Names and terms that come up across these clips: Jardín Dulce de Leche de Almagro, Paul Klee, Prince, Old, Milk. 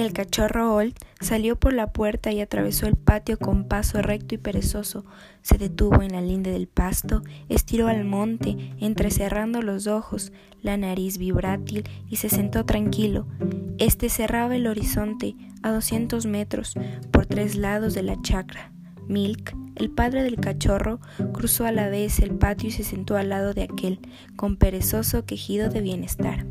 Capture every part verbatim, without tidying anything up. El cachorro Old salió por la puerta y atravesó el patio con paso recto y perezoso. Se detuvo en la linde del pasto, estiró al monte, entrecerrando los ojos, la nariz vibrátil y se sentó tranquilo. Este cerraba el horizonte a doscientos metros por tres lados de la chacra. Milk, el padre del cachorro, cruzó a la vez el patio y se sentó al lado de aquel, con perezoso quejido de bienestar.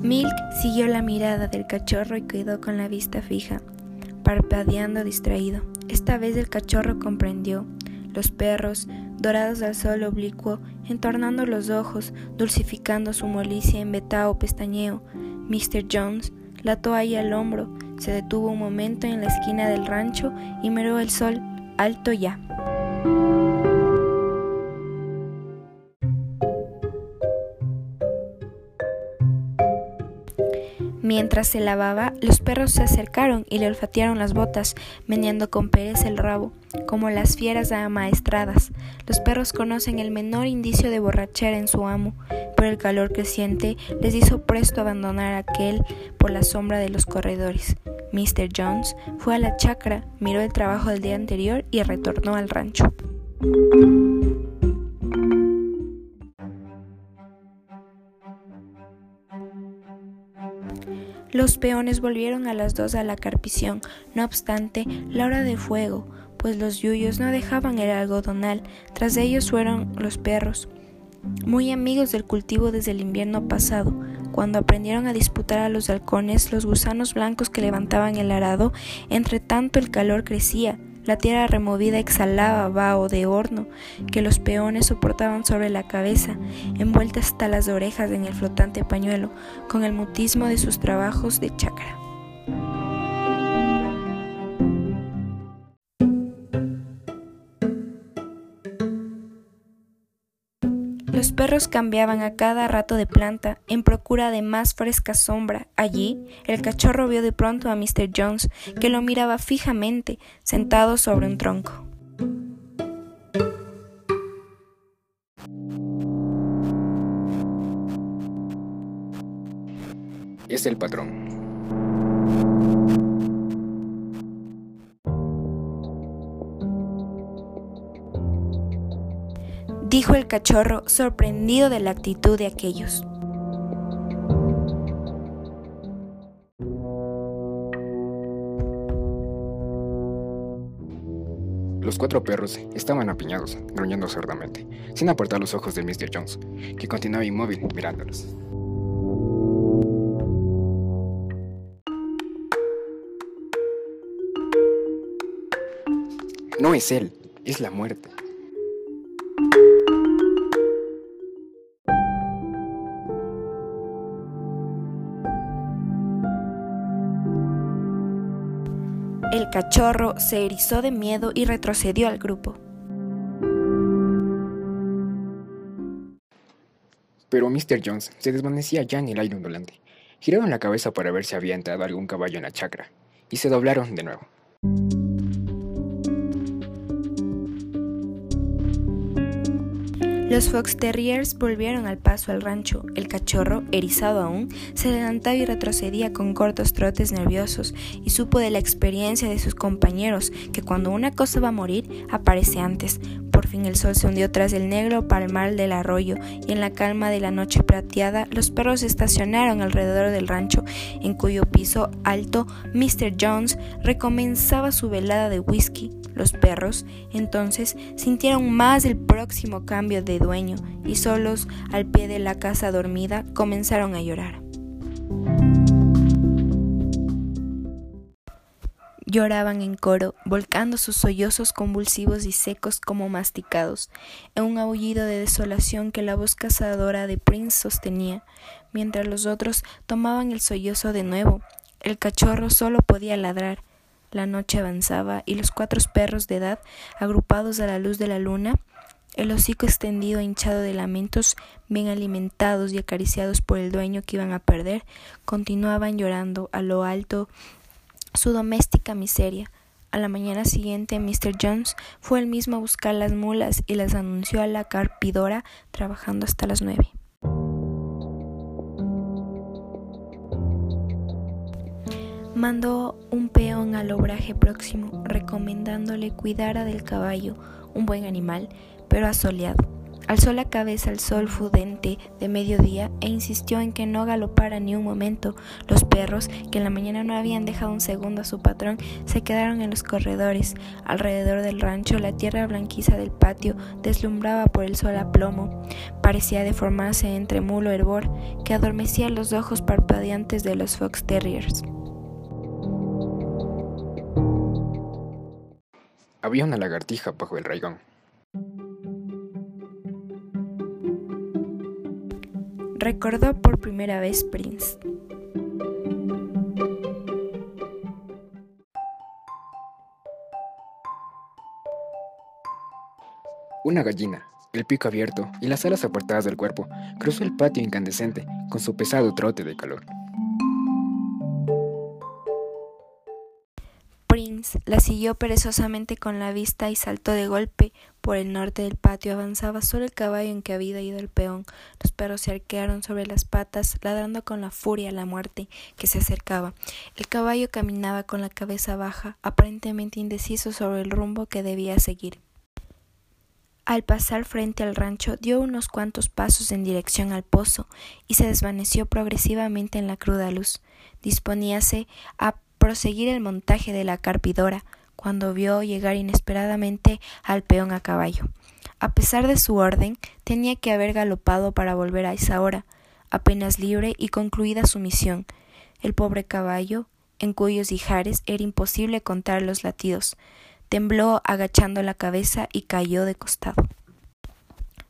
Milk siguió la mirada del cachorro y quedó con la vista fija, parpadeando distraído. Esta vez el cachorro comprendió. Los perros, dorados al sol oblicuo, entornando los ojos, dulcificando su molicie en vetao pestañeo. míster Jones, la toalla al hombro, se detuvo un momento en la esquina del rancho y miró el sol. Alto ya. Mientras se lavaba, los perros se acercaron y le olfatearon las botas, meneando con pereza el rabo, como las fieras amaestradas. Los perros conocen el menor indicio de borrachera en su amo, pero el calor creciente les hizo presto abandonar aquel por la sombra de los corredores. míster Jones fue a la chacra, miró el trabajo del día anterior y retornó al rancho. Los peones volvieron a las dos a la carpición, no obstante, la hora de fuego, pues los yuyos no dejaban el algodonal, tras ellos fueron los perros, muy amigos del cultivo desde el invierno pasado, cuando aprendieron a disputar a los halcones los gusanos blancos que levantaban el arado, entre tanto el calor crecía, la tierra removida exhalaba vaho de horno, que los peones soportaban sobre la cabeza, envuelta hasta las orejas en el flotante pañuelo, con el mutismo de sus trabajos de chacra. Los perros cambiaban a cada rato de planta, en procura de más fresca sombra. Allí, el cachorro vio de pronto a míster Jones, que lo miraba fijamente, sentado sobre un tronco. Es el patrón. Dijo el cachorro, sorprendido de la actitud de aquellos. Los cuatro perros estaban apiñados, gruñendo sordamente, sin apartar los ojos de míster Jones, que continuaba inmóvil mirándolos. No es él, es la muerte. El cachorro se erizó de miedo y retrocedió al grupo. Pero míster Jones se desvanecía ya en el aire ondulante. Giraron la cabeza para ver si había entrado algún caballo en la chacra, y se doblaron de nuevo. Los fox terriers volvieron al paso al rancho. El cachorro, erizado aún, se adelantaba y retrocedía con cortos trotes nerviosos y supo de la experiencia de sus compañeros que cuando una cosa va a morir, aparece antes. Por fin el sol se hundió tras el negro palmar del arroyo y en la calma de la noche plateada los perros se estacionaron alrededor del rancho, en cuyo piso alto míster Jones recomenzaba su velada de whisky. Los perros, entonces, sintieron más el próximo cambio de dueño y solos, al pie de la casa dormida, comenzaron a llorar. Lloraban en coro, volcando sus sollozos convulsivos y secos como masticados, en un aullido de desolación que la voz cazadora de Prince sostenía, mientras los otros tomaban el sollozo de nuevo. El cachorro solo podía ladrar. La noche avanzaba y los cuatro perros de edad, agrupados a la luz de la luna, el hocico extendido e hinchado de lamentos, bien alimentados y acariciados por el dueño que iban a perder, continuaban llorando a lo alto su doméstica miseria. A la mañana siguiente, míster Jones fue él mismo a buscar las mulas y las anunció a la carpidora, trabajando hasta las nueve. Mandó un peón al obraje próximo, recomendándole cuidara del caballo, un buen animal, pero asoleado. Alzó la cabeza al sol fudente de mediodía e insistió en que no galopara ni un momento. Los perros, que en la mañana no habían dejado un segundo a su patrón, se quedaron en los corredores. Alrededor del rancho, la tierra blanquiza del patio deslumbraba por el sol a plomo. Parecía deformarse entre mulo hervor, que adormecía los ojos parpadeantes de los fox terriers. Había una lagartija bajo el raigón. Recordó por primera vez Prince. Una gallina, el pico abierto y las alas apartadas del cuerpo, cruzó el patio incandescente con su pesado trote de calor. Prince la siguió perezosamente con la vista y saltó de golpe. Por el norte del patio avanzaba solo el caballo en que había ido el peón. Los perros se arquearon sobre las patas, ladrando con la furia a la muerte que se acercaba. El caballo caminaba con la cabeza baja, aparentemente indeciso sobre el rumbo que debía seguir. Al pasar frente al rancho, dio unos cuantos pasos en dirección al pozo y se desvaneció progresivamente en la cruda luz. Disponíase a proseguir el montaje de la carpidora, cuando vio llegar inesperadamente al peón a caballo. A pesar de su orden, tenía que haber galopado para volver a esa hora, apenas libre y concluida su misión. El pobre caballo, en cuyos ijares era imposible contar los latidos, tembló agachando la cabeza y cayó de costado.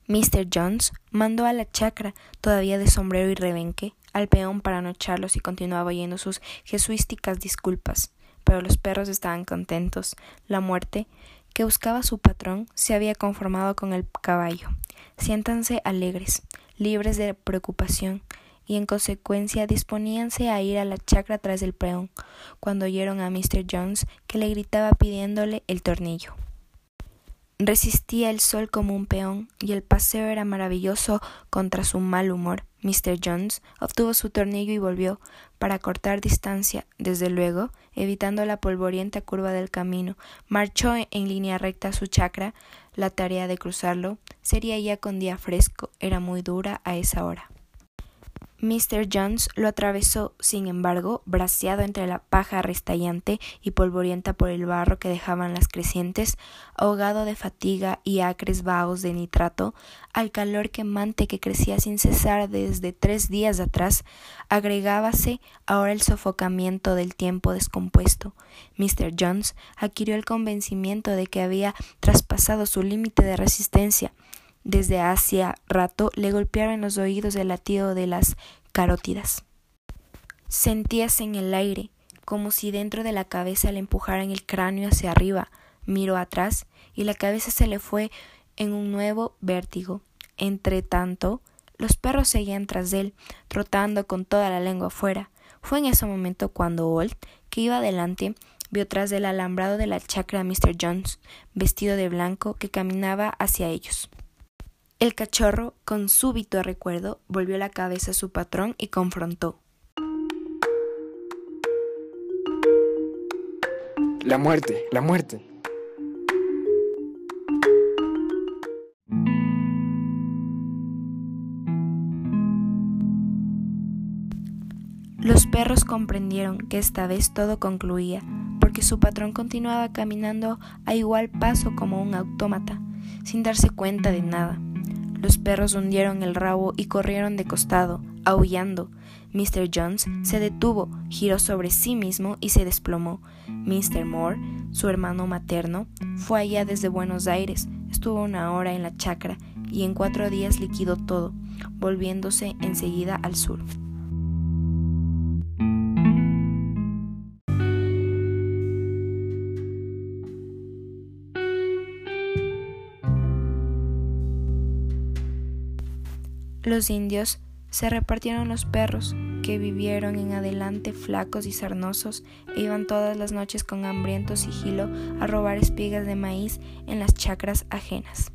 míster Jones mandó a la chacra, todavía de sombrero y rebenque, al peón para no echarlos y continuaba oyendo sus jesuísticas disculpas. Pero los perros estaban contentos. La muerte, que buscaba a su patrón, se había conformado con el caballo. Siéntanse alegres, libres de preocupación, y en consecuencia disponíanse a ir a la chacra tras el peón, cuando oyeron a míster Jones, que le gritaba pidiéndole el tornillo. Resistía el sol como un peón, y el paseo era maravilloso contra su mal humor. míster Jones obtuvo su tornillo y volvió, para cortar distancia, desde luego, evitando la polvorienta curva del camino. Marchó en línea recta a su chacra. La tarea de cruzarlo sería ya con día fresco, era muy dura a esa hora. míster Jones lo atravesó, sin embargo, braceado entre la paja restallante y polvorienta por el barro que dejaban las crecientes, ahogado de fatiga y acres vagos de nitrato, al calor quemante que crecía sin cesar desde tres días atrás, agregábase ahora el sofocamiento del tiempo descompuesto. míster Jones adquirió el convencimiento de que había traspasado su límite de resistencia. Desde hacía rato le golpearon los oídos el latido de las carótidas. Sentíase en el aire, como si dentro de la cabeza le empujaran el cráneo hacia arriba. Miró atrás y la cabeza se le fue en un nuevo vértigo. Entretanto, los perros seguían tras él, trotando con toda la lengua afuera. Fue en ese momento cuando Old, que iba adelante, vio tras del alambrado de la chacra a míster Jones, vestido de blanco, que caminaba hacia ellos. El cachorro, con súbito recuerdo, volvió la cabeza a su patrón y confrontó. La muerte, la muerte. Los perros comprendieron que esta vez todo concluía, porque su patrón continuaba caminando a igual paso como un autómata, sin darse cuenta de nada. Los perros hundieron el rabo y corrieron de costado, aullando. míster Jones se detuvo, giró sobre sí mismo y se desplomó. míster Moore, su hermano materno, fue allá desde Buenos Aires, estuvo una hora en la chacra y en cuatro días liquidó todo, volviéndose enseguida al sur. Los indios se repartieron los perros, que vivieron en adelante, flacos y sarnosos, e iban todas las noches con hambriento sigilo a robar espigas de maíz en las chacras ajenas.